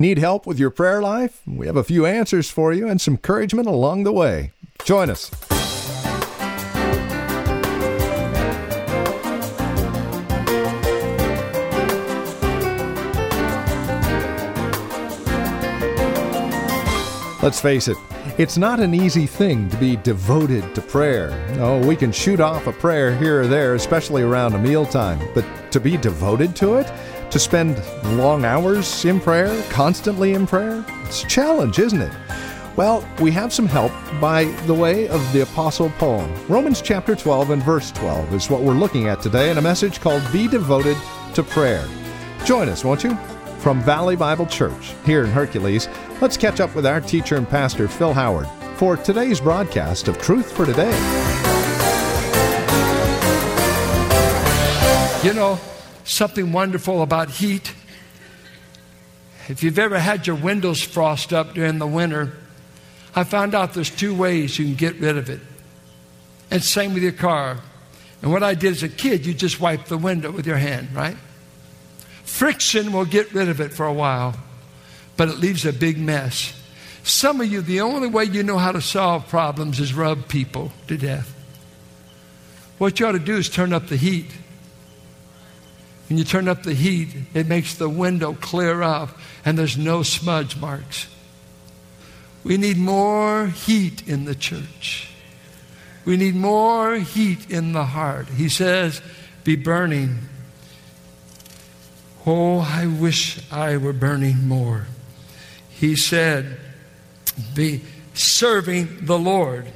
Need help with your prayer life? We have a few answers for you and some encouragement along the way. Join us. Let's face it, it's not an easy thing to be devoted to prayer. Oh, we can shoot off a prayer here or there, especially around a mealtime. But to be devoted to it, to spend long hours in prayer, constantly in prayer, it's a challenge, isn't it? Well, we have some help by the way of the Apostle Paul. Romans chapter 12 and verse 12 is what we're looking at today in a message called Be Devoted to Prayer. Join us, won't you? From Valley Bible Church here in Hercules, let's catch up with our teacher and pastor, Phil Howard, for today's broadcast of Truth for Today. You know, something wonderful about heat. If you've ever had your windows frost up during the winter, I found out there's two ways you can get rid of it. And same with your car. And what I did as a kid, you just wipe the window with your hand, right? Friction will get rid of it for a while, but it leaves a big mess. Some of you, the only way you know how to solve problems is rub people to death. What you ought to do is turn up the heat. When you turn up the heat, it makes the window clear up and there's no smudge marks. We need more heat in the church. We need more heat in the heart. He says, be burning. Oh, I wish I were burning more. He said, be serving the Lord.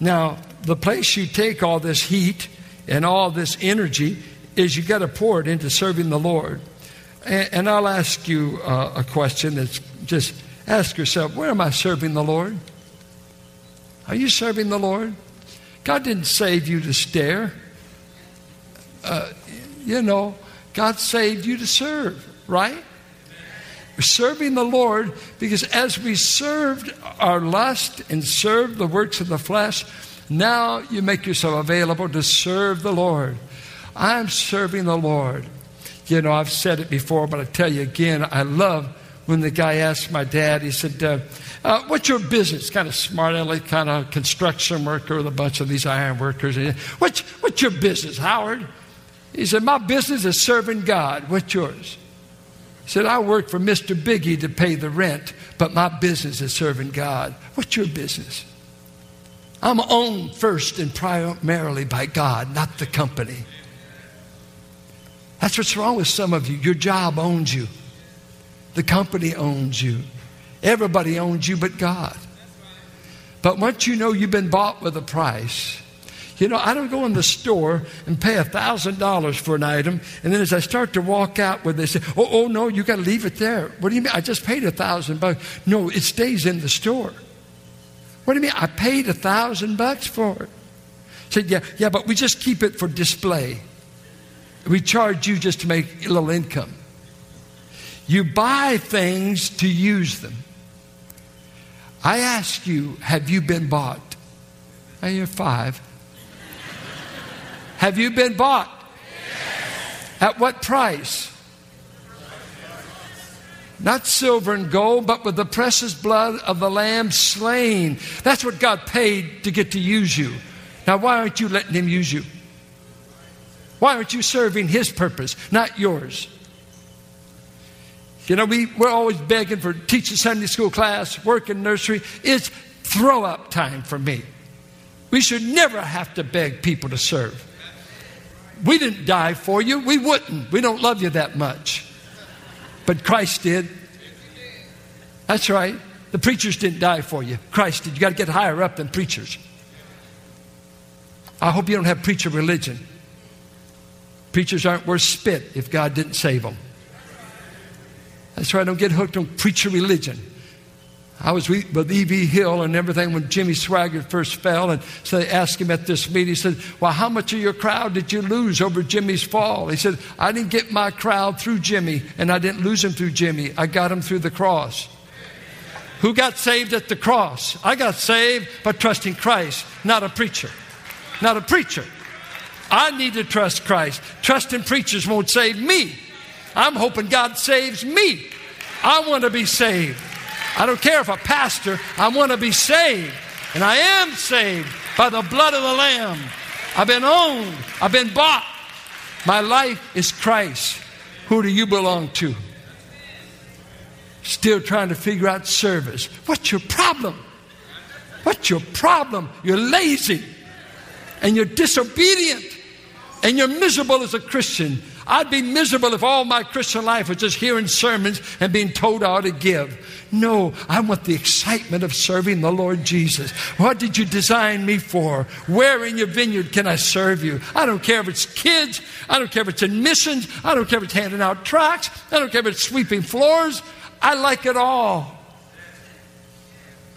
Now, the place you take all this heat and all this energy is you got to pour it into serving the Lord. And I'll ask you a question that's just ask yourself, where am I serving the Lord? Are you serving the Lord? God didn't save you to stare. God saved you to serve, right? Amen. We're serving the Lord because as we served our lust and served the works of the flesh, now you make yourself available to serve the Lord. I'm serving the Lord. You know, I've said it before, but I tell you again, I love when the guy asked my dad, he said, what's your business? Kind of smart aleck, kind of construction worker with a bunch of these iron workers. What's your business, Howard? He said, my business is serving God. What's yours? He said, I work for Mr. Biggie to pay the rent, but my business is serving God. What's your business? I'm owned first and primarily by God, not the company. That's what's wrong with some of you. Your job owns you. The company owns you. Everybody owns you but God. But once you know you've been bought with a price... You know, I don't go in the store and pay $1,000 for an item, and then as I start to walk out with it, they say, oh no, you got to leave it there. What do you mean? I just paid $1,000. No, it stays in the store. What do you mean? I paid $1,000 for it. I said, yeah, but we just keep it for display. We charge you just to make a little income. You buy things to use them. I ask you, have you been bought? I hear five. Have you been bought? Yes. At what price? Not silver and gold, but with the precious blood of the Lamb slain. That's what God paid to get to use you. Now, why aren't you letting Him use you? Why aren't you serving His purpose, not yours? You know, we're always begging for teaching Sunday school class, work in nursery. It's throw-up time for me. We should never have to beg people to serve. We didn't die for you. We wouldn't. We don't love you that much. But Christ did. That's right. The preachers didn't die for you. Christ did. You got to get higher up than preachers. I hope you don't have preacher religion. Preachers aren't worth spit if God didn't save them. That's right. Don't get hooked on preacher religion. I was with E.V. Hill and everything when Jimmy Swaggart first fell. And so they asked him at this meeting, he said, well, how much of your crowd did you lose over Jimmy's fall? He said, I didn't get my crowd through Jimmy, and I didn't lose him through Jimmy. I got him through the cross. Who got saved at the cross? I got saved by trusting Christ, not a preacher. Not a preacher. I need to trust Christ. Trusting preachers won't save me. I'm hoping God saves me. I want to be saved. I don't care if a pastor, I want to be saved. And I am saved by the blood of the Lamb. I've been owned. I've been bought. My life is Christ. Who do you belong to? Still trying to figure out service. What's your problem? What's your problem? You're lazy. And you're disobedient. And you're miserable as a Christian. I'd be miserable if all my Christian life was just hearing sermons and being told I ought to give. No, I want the excitement of serving the Lord Jesus. What did you design me for? Where in your vineyard can I serve you? I don't care if it's kids. I don't care if it's in missions. I don't care if it's handing out tracts. I don't care if it's sweeping floors. I like it all.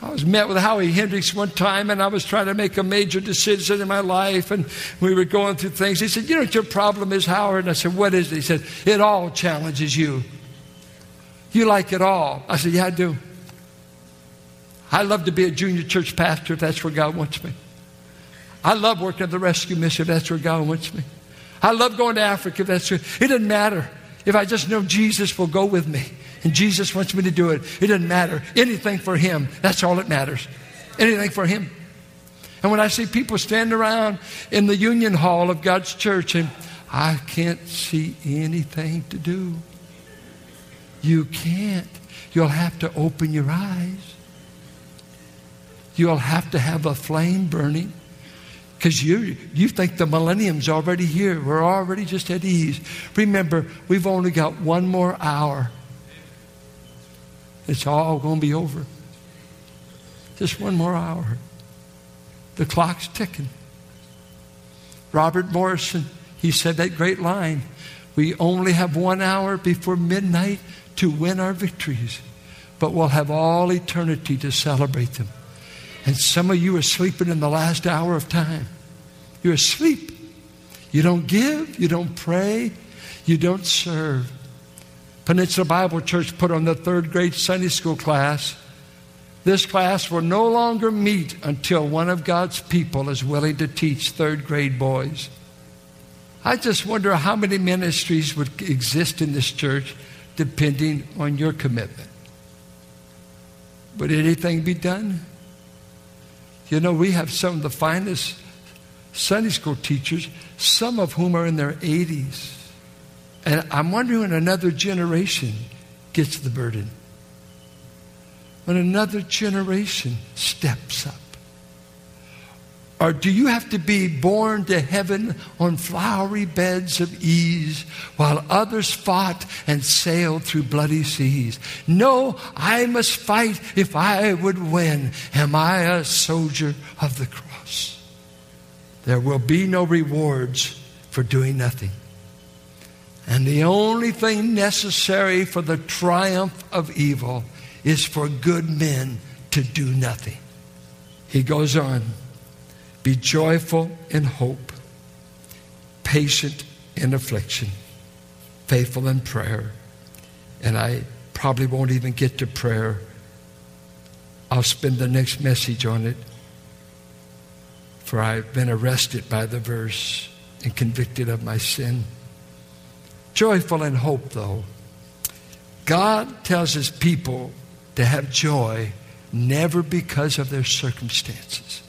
I was met with Howie Hendricks one time, and I was trying to make a major decision in my life, and we were going through things. He said, you know what your problem is, Howard? And I said, what is it? He said, it all challenges you. You like it all. I said, yeah, I do. I love to be a junior church pastor if that's where God wants me. I love working at the rescue mission if that's where God wants me. I love going to Africa if that's where. It doesn't matter. If I just know Jesus will go with me. And Jesus wants me to do it. It doesn't matter. Anything for Him. That's all that matters. Anything for Him. And when I see people stand around in the union hall of God's church and I can't see anything to do. You can't. You'll have to open your eyes. You'll have to have a flame burning. Because you think the millennium's already here. We're already just at ease. Remember, we've only got one more hour. It's all going to be over. Just one more hour. The clock's ticking. Robert Morrison, he said that great line. We only have 1 hour before midnight to win our victories. But we'll have all eternity to celebrate them. And some of you are sleeping in the last hour of time. You're asleep. You don't give. You don't pray. You don't serve. Peninsula Bible Church put on the 3rd grade Sunday school class. This class will no longer meet until one of God's people is willing to teach 3rd grade boys. I just wonder how many ministries would exist in this church depending on your commitment. Would anything be done? You know, we have some of the finest Sunday school teachers, some of whom are in their 80s. And I'm wondering when another generation gets the burden. When another generation steps up. Or do you have to be born to heaven on flowery beds of ease while others fought and sailed through bloody seas? No, I must fight if I would win. Am I a soldier of the cross? There will be no rewards for doing nothing. And the only thing necessary for the triumph of evil is for good men to do nothing. He goes on, be joyful in hope, patient in affliction, faithful in prayer. And I probably won't even get to prayer. I'll spend the next message on it, for I've been arrested by the verse and convicted of my sin. Joyful in hope, though. God tells His people to have joy never because of their circumstances,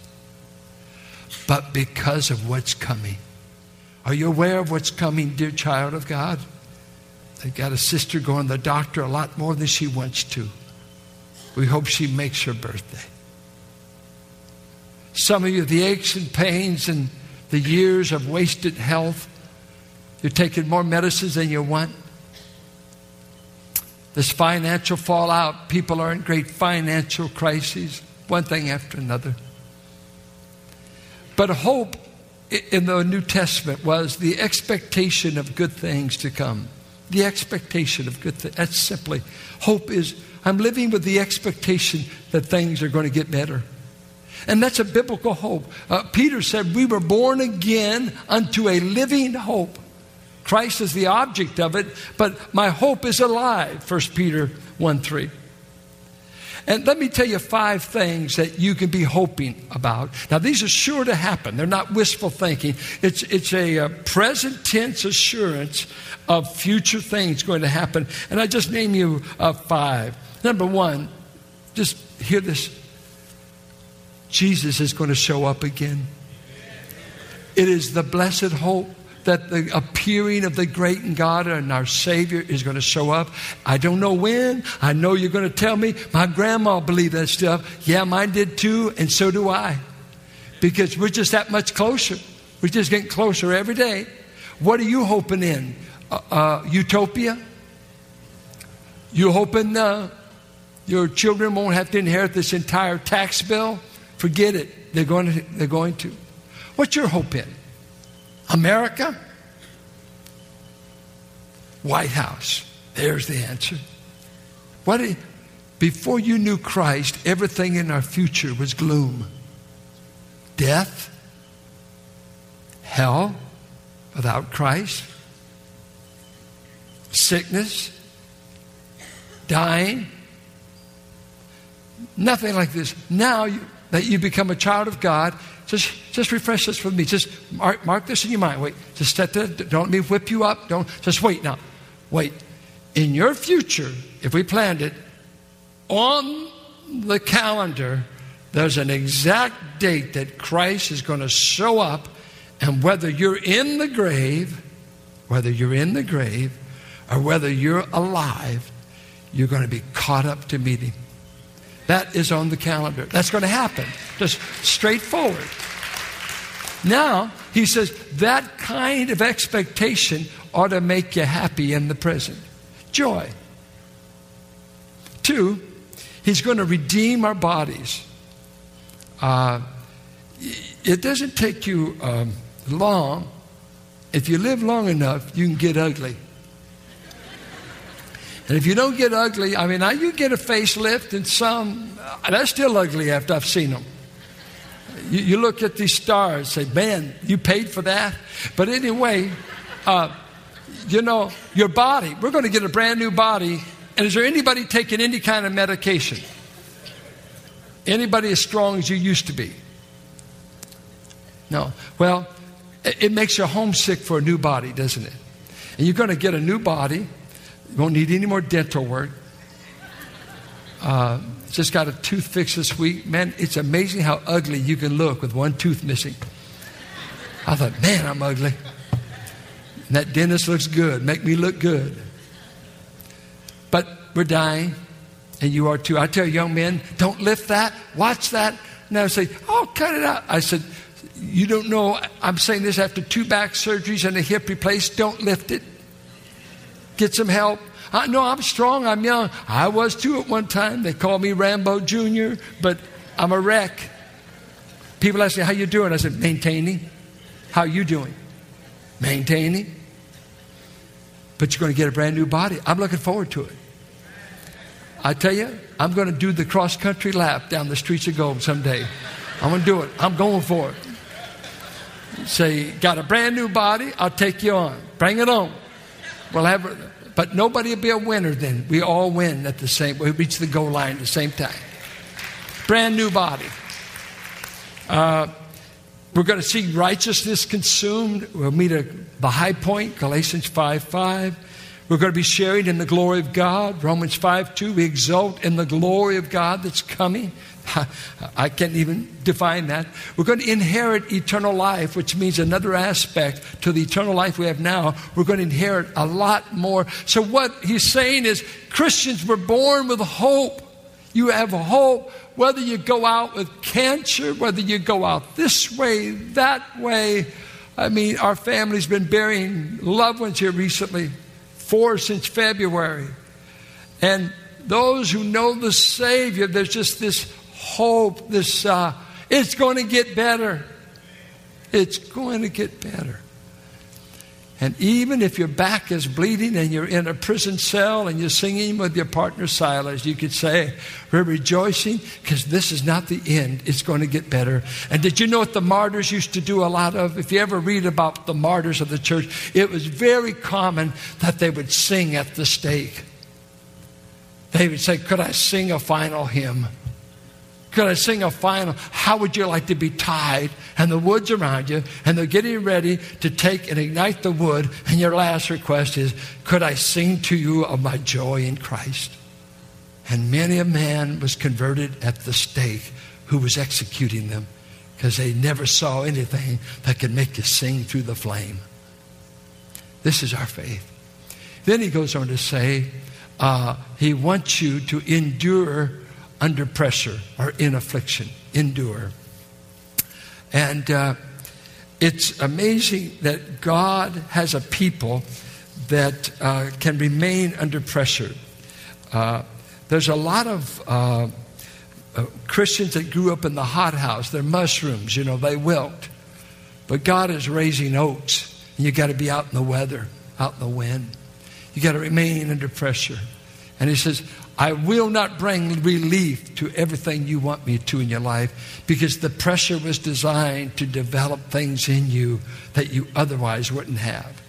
but because of what's coming. Are you aware of what's coming, dear child of God? They've got a sister going to the doctor a lot more than she wants to. We hope she makes her birthday. Some of you, the aches and pains and the years of wasted health, you're taking more medicines than you want. This financial fallout. People are in great financial crises. One thing after another. But hope in the New Testament was the expectation of good things to come. The expectation of good things. That's simply. Hope is, I'm living with the expectation that things are going to get better. And that's a biblical hope. Peter said we were born again unto a living hope. Christ is the object of it, but my hope is alive, 1 Peter 1:3. And let me tell you 5 things that you can be hoping about. Now, these are sure to happen. They're not wishful thinking. It's a present tense assurance of future things going to happen. And I just name you 5. Number 1, just hear this. Jesus is going to show up again. It is the blessed hope that the appearing of the great and God and our Savior is going to show up. I don't know when. I know you're going to tell me, my grandma believed that stuff. Yeah, mine did too, and so do I. Because we're just that much closer. We're just getting closer every day. What are you hoping in? Utopia? You're hoping your children won't have to inherit this entire tax bill? Forget it. They're going to. What's your hope in? America? White House. There's the answer. Before you knew Christ, everything in our future was gloom. Death. Hell without Christ. Sickness. Dying. Nothing like this. Now that you become a child of God, just refresh this with me. Just mark this in your mind. Wait, just set that. Don't let me whip you up. Don't. Just wait now. Wait. In your future, if we planned it, on the calendar, there's an exact date that Christ is going to show up. And whether you're in the grave, or whether you're alive, you're going to be caught up to meet him. That is on the calendar. That's going to happen. Just straightforward. Now, he says, that kind of expectation ought to make you happy in the present. Joy. 2, he's going to redeem our bodies. It doesn't take you long. If you live long enough, you can get ugly. And if you don't get ugly, now you get a facelift and some, that's still ugly after I've seen them. You look at these stars and say, man, you paid for that? But anyway, your body, we're going to get a brand new body. And is there anybody taking any kind of medication? Anybody as strong as you used to be? No. Well, it makes you homesick for a new body, doesn't it? And you're going to get a new body. You won't need any more dental work. Just got a tooth fix this week. Man, it's amazing how ugly you can look with one tooth missing. I thought, man, I'm ugly. And that dentist looks good. Make me look good. But we're dying, and you are too. I tell young men, don't lift that. Watch that. And I say, oh, cut it out. I said, you don't know. I'm saying this after 2 back surgeries and a hip replaced. Don't lift it. Get some help. I'm strong. I'm young. I was too at one time. They called me Rambo Jr., but I'm a wreck. People ask me, how you doing? I said, maintaining. How you doing? Maintaining. But you're going to get a brand new body. I'm looking forward to it. I tell you, I'm going to do the cross-country lap down the streets of Gold someday. I'm going to do it. I'm going for it. Say, got a brand new body. I'll take you on. Bring it on. But nobody will be a winner then. We all win at the same. We reach the goal line at the same time. Brand new body. We're going to see righteousness consumed. We'll meet the high point, Galatians 5:5. We're going to be sharing in the glory of God, Romans 5:2. We exult in the glory of God that's coming. I can't even define that. We're going to inherit eternal life, which means another aspect to the eternal life we have now. We're going to inherit a lot more. So what he's saying is Christians were born with hope. You have hope whether you go out with cancer, whether you go out this way, that way. Our family's been burying loved ones here recently, 4 since February. And those who know the Savior, there's just this hope, it's going to get better. It's going to get better. And even if your back is bleeding and you're in a prison cell and you're singing with your partner Silas, you could say, we're rejoicing because this is not the end. It's going to get better. And did you know what the martyrs used to do a lot of? If you ever read about the martyrs of the church, it was very common that they would sing at the stake. they would say, could I sing a final hymn? Could I sing a final? How would you like to be tied? And the wood's around you, and they're getting ready to take and ignite the wood. And your last request is, could I sing to you of my joy in Christ? And many a man was converted at the stake who was executing them, because they never saw anything that could make you sing through the flame. This is our faith. Then he goes on to say, he wants you to endure under pressure or in affliction. Endure. And it's amazing that God has a people that can remain under pressure. There's a lot of Christians that grew up in the hothouse. They're mushrooms, you know, they wilt. But God is raising oaks. And you got to be out in the weather, out in the wind. You got to remain under pressure. And he says, I will not bring relief to everything you want me to in your life, because the pressure was designed to develop things in you that you otherwise wouldn't have.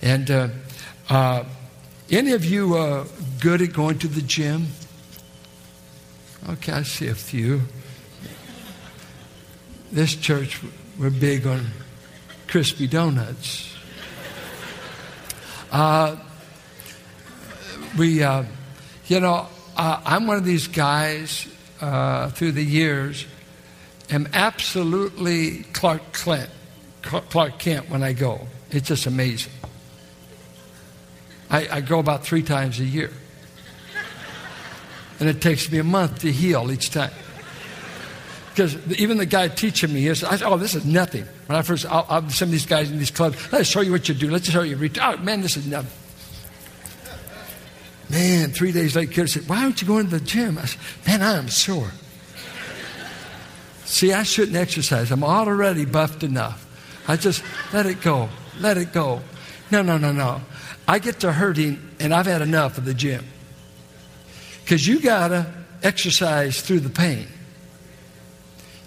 And any of you good at going to the gym? Okay, I see a few. This church, we're big on crispy donuts. I'm one of these guys through the years, am absolutely Clark Kent when I go. It's just amazing. I go about 3 times a year. And it takes me a month to heal each time. Because even the guy teaching me is, this is nothing. When I first, I'll send these guys in these clubs, let's show you what you do. Let's show you. This is nothing. Man, 3 days later, Kurt said, why aren't you going to the gym? I said, man, I am sore. See, I shouldn't exercise. I'm already buffed enough. I just let it go. Let it go. No. I get to hurting, and I've had enough of the gym. Because you got to exercise through the pain.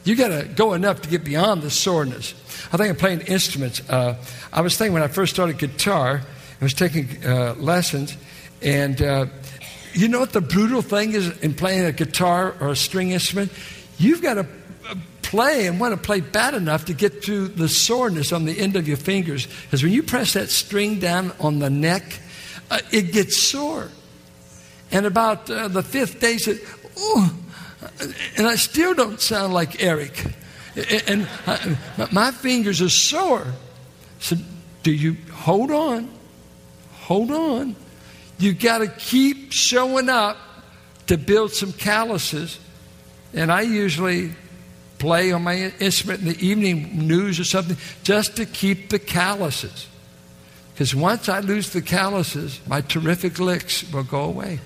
You got to go enough to get beyond the soreness. I think I'm playing instruments. I was thinking when I first started guitar, I was taking lessons. And you know what the brutal thing is in playing a guitar or a string instrument? You've got to play and want to play bad enough to get through the soreness on the end of your fingers. Because when you press that string down on the neck, it gets sore. And about the 5th day, said, "Ooh," and I still don't sound like Eric. And my fingers are sore. So, do you hold on? Hold on. You got to keep showing up to build some calluses. And I usually play on my instrument in the evening news or something just to keep the calluses. Because once I lose the calluses, my terrific licks will go away.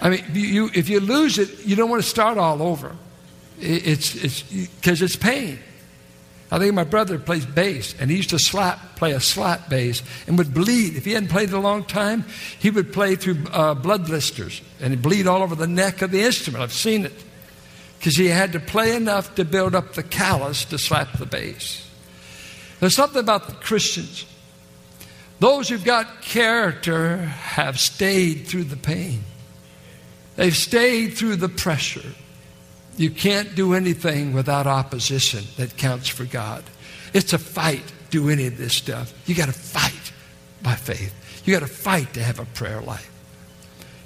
I mean, if you lose it, you don't want to start all over. It's because it's pain. I think my brother plays bass, and he used to play a slap bass and would bleed. If he hadn't played in a long time, he would play through blood blisters, and it'd bleed all over the neck of the instrument. I've seen it. Because he had to play enough to build up the callus to slap the bass. There's something about the Christians. Those who've got character have stayed through the pain. They've stayed through the pressure. You can't do anything without opposition that counts for God. It's a fight to do any of this stuff. You got to fight by faith. You got to fight to have a prayer life.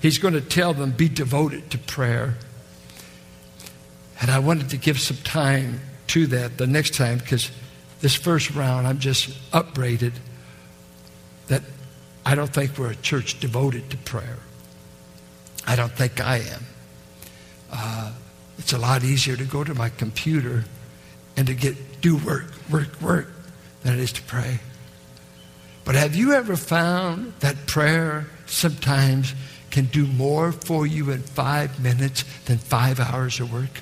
He's going to tell them, be devoted to prayer. And I wanted to give some time to that the next time, because this first round I'm just upbraided that I don't think we're a church devoted to prayer. I don't think I am. It's a lot easier to go to my computer and to do work than it is to pray. But have you ever found that prayer sometimes can do more for you in 5 minutes than 5 hours of work?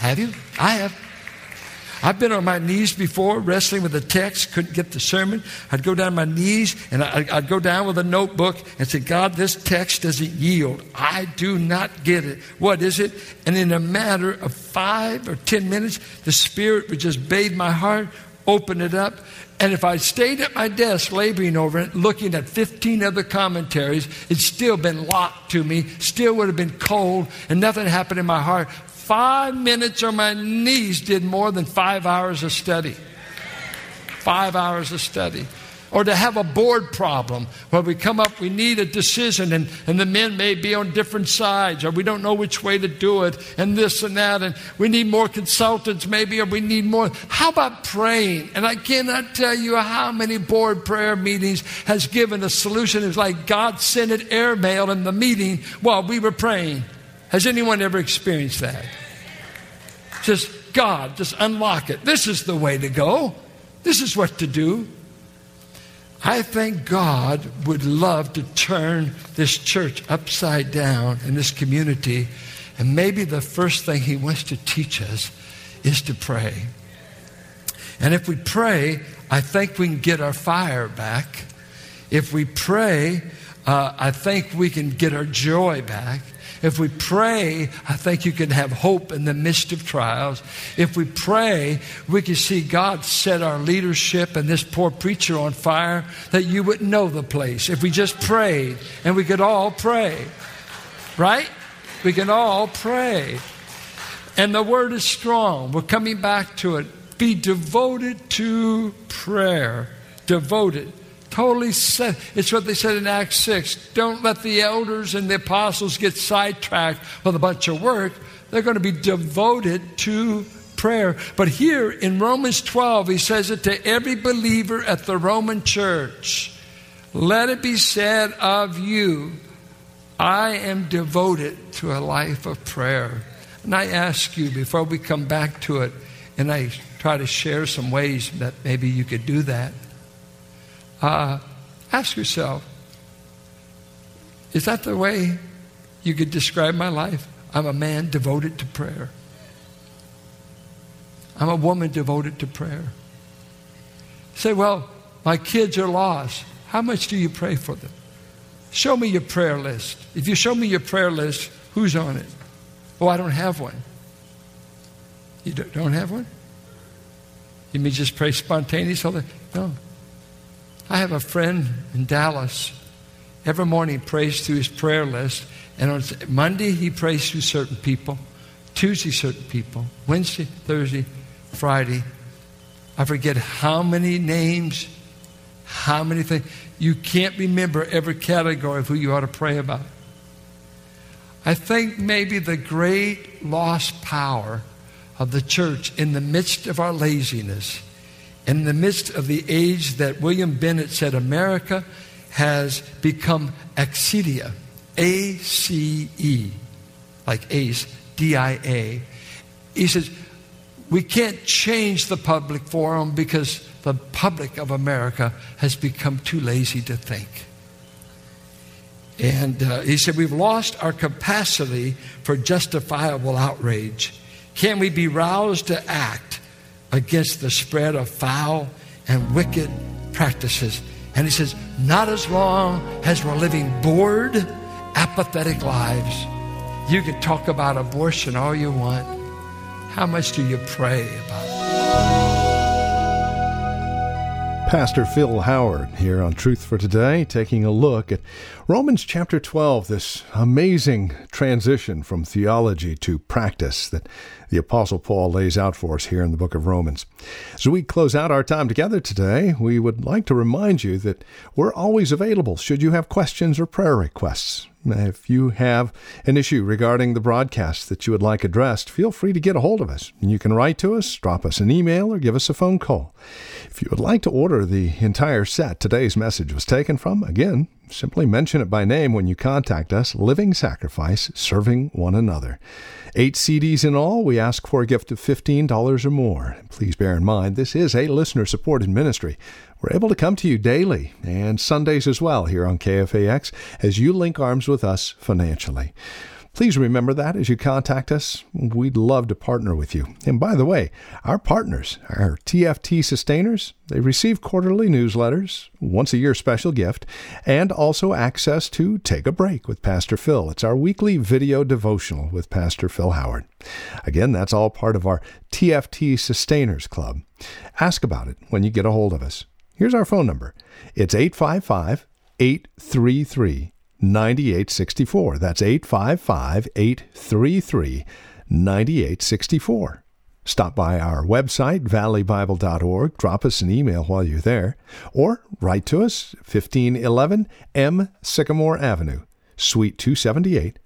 Have you? I have. I've been on my knees before, wrestling with the text, couldn't get the sermon. I'd go down on my knees, and I'd go down with a notebook and say, God, this text doesn't yield. I do not get it. What is it? And in a matter of 5 or 10 minutes, the Spirit would just bathe my heart open it up, and if I stayed at my desk laboring over it, looking at 15 other commentaries, it's still been locked to me, still would have been cold, and nothing happened in my heart. 5 minutes on my knees did more than 5 hours of study. 5 hours of study. Or to have a board problem where we come up, we need a decision, and the men may be on different sides, or we don't know which way to do it, and this and that, and we need more consultants maybe, or we need more. How about praying? And I cannot tell you how many board prayer meetings has given a solution. It's like God sent it airmail in the meeting while we were praying. Has anyone ever experienced that? Just God, just unlock it. This is the way to go. This is what to do. I think God would love to turn this church upside down in this community. And maybe the first thing he wants to teach us is to pray. And if we pray, I think we can get our fire back. If we pray, I think we can get our joy back. If we pray, I think you can have hope in the midst of trials. If we pray, we can see God set our leadership and this poor preacher on fire that you wouldn't know the place. If we just prayed, and we could all pray, right? We can all pray. And the word is strong. We're coming back to it. Be devoted to prayer. Devoted. Totally set. It's what they said in Acts 6. Don't let the elders and the apostles get sidetracked with a bunch of work. They're going to be devoted to prayer. But here in Romans 12, he says it to every believer at the Roman church. Let it be said of you, I am devoted to a life of prayer. And I ask you, before we come back to it, and I try to share some ways that maybe you could do that, ask yourself, is that the way you could describe my life? I'm a man devoted to prayer. I'm a woman devoted to prayer. Say, well, my kids are lost. How much do you pray for them? Show me your prayer list. If you show me your prayer list, who's on it? Oh, I don't have one. You don't have one? You mean just pray spontaneously? No. I have a friend in Dallas. Every morning he prays through his prayer list. And on Monday, he prays through certain people. Tuesday, certain people. Wednesday, Thursday, Friday. I forget how many names, how many things. You can't remember every category of who you ought to pray about. I think maybe the great lost power of the church in the midst of our laziness, in the midst of the age that William Bennett said America has become Acedia, A-C-E, like ace, D-I-A. He says, we can't change the public forum because the public of America has become too lazy to think. And he said, we've lost our capacity for justifiable outrage. Can we be roused to act against the spread of foul and wicked practices? And he says, not as long as we're living bored, apathetic lives. You can talk about abortion all you want. How much do you pray about it? Pastor Phil Howard here on Truth for Today, taking a look at Romans chapter 12, this amazing transition from theology to practice that the Apostle Paul lays out for us here in the book of Romans. As we close out our time together today, we would like to remind you that we're always available should you have questions or prayer requests. If you have an issue regarding the broadcast that you would like addressed, feel free to get a hold of us. You can write to us, drop us an email, or give us a phone call. If you would like to order the entire set today's message was taken from, again, simply mention it by name when you contact us, Living Sacrifice, Serving One Another. 8 CDs in all. We ask for a gift of $15 or more. Please bear in mind, this is a listener-supported ministry. We're able to come to you daily and Sundays as well here on KFAX as you link arms with us financially. Please remember that as you contact us. We'd love to partner with you. And by the way, our partners, our TFT sustainers, they receive quarterly newsletters, once-a-year special gift, and also access to Take a Break with Pastor Phil. It's our weekly video devotional with Pastor Phil Howard. Again, that's all part of our TFT Sustainers Club. Ask about it when you get a hold of us. Here's our phone number. It's 855-833-9864. That's 855-833-9864. Stop by our website, valleybible.org. Drop us an email while you're there. Or write to us, 1511 M Sycamore Avenue, Suite 278,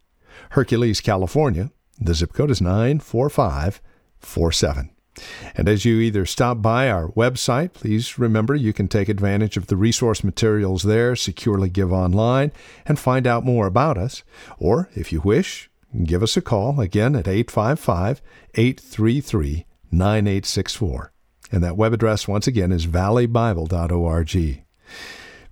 Hercules, California. The zip code is 94547. And as you either stop by our website, please remember you can take advantage of the resource materials there, securely give online, and find out more about us. Or, if you wish, give us a call, again, at 855-833-9864. And that web address, once again, is valleybible.org.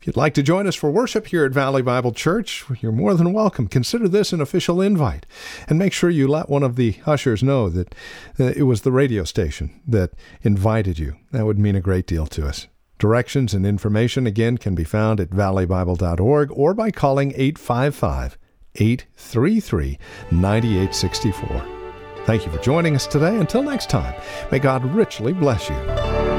If you'd like to join us for worship here at Valley Bible Church, you're more than welcome. Consider this an official invite, and make sure you let one of the ushers know that it was the radio station that invited you. That would mean a great deal to us. Directions and information, again, can be found at valleybible.org or by calling 855-833-9864. Thank you for joining us today. Until next time, may God richly bless you.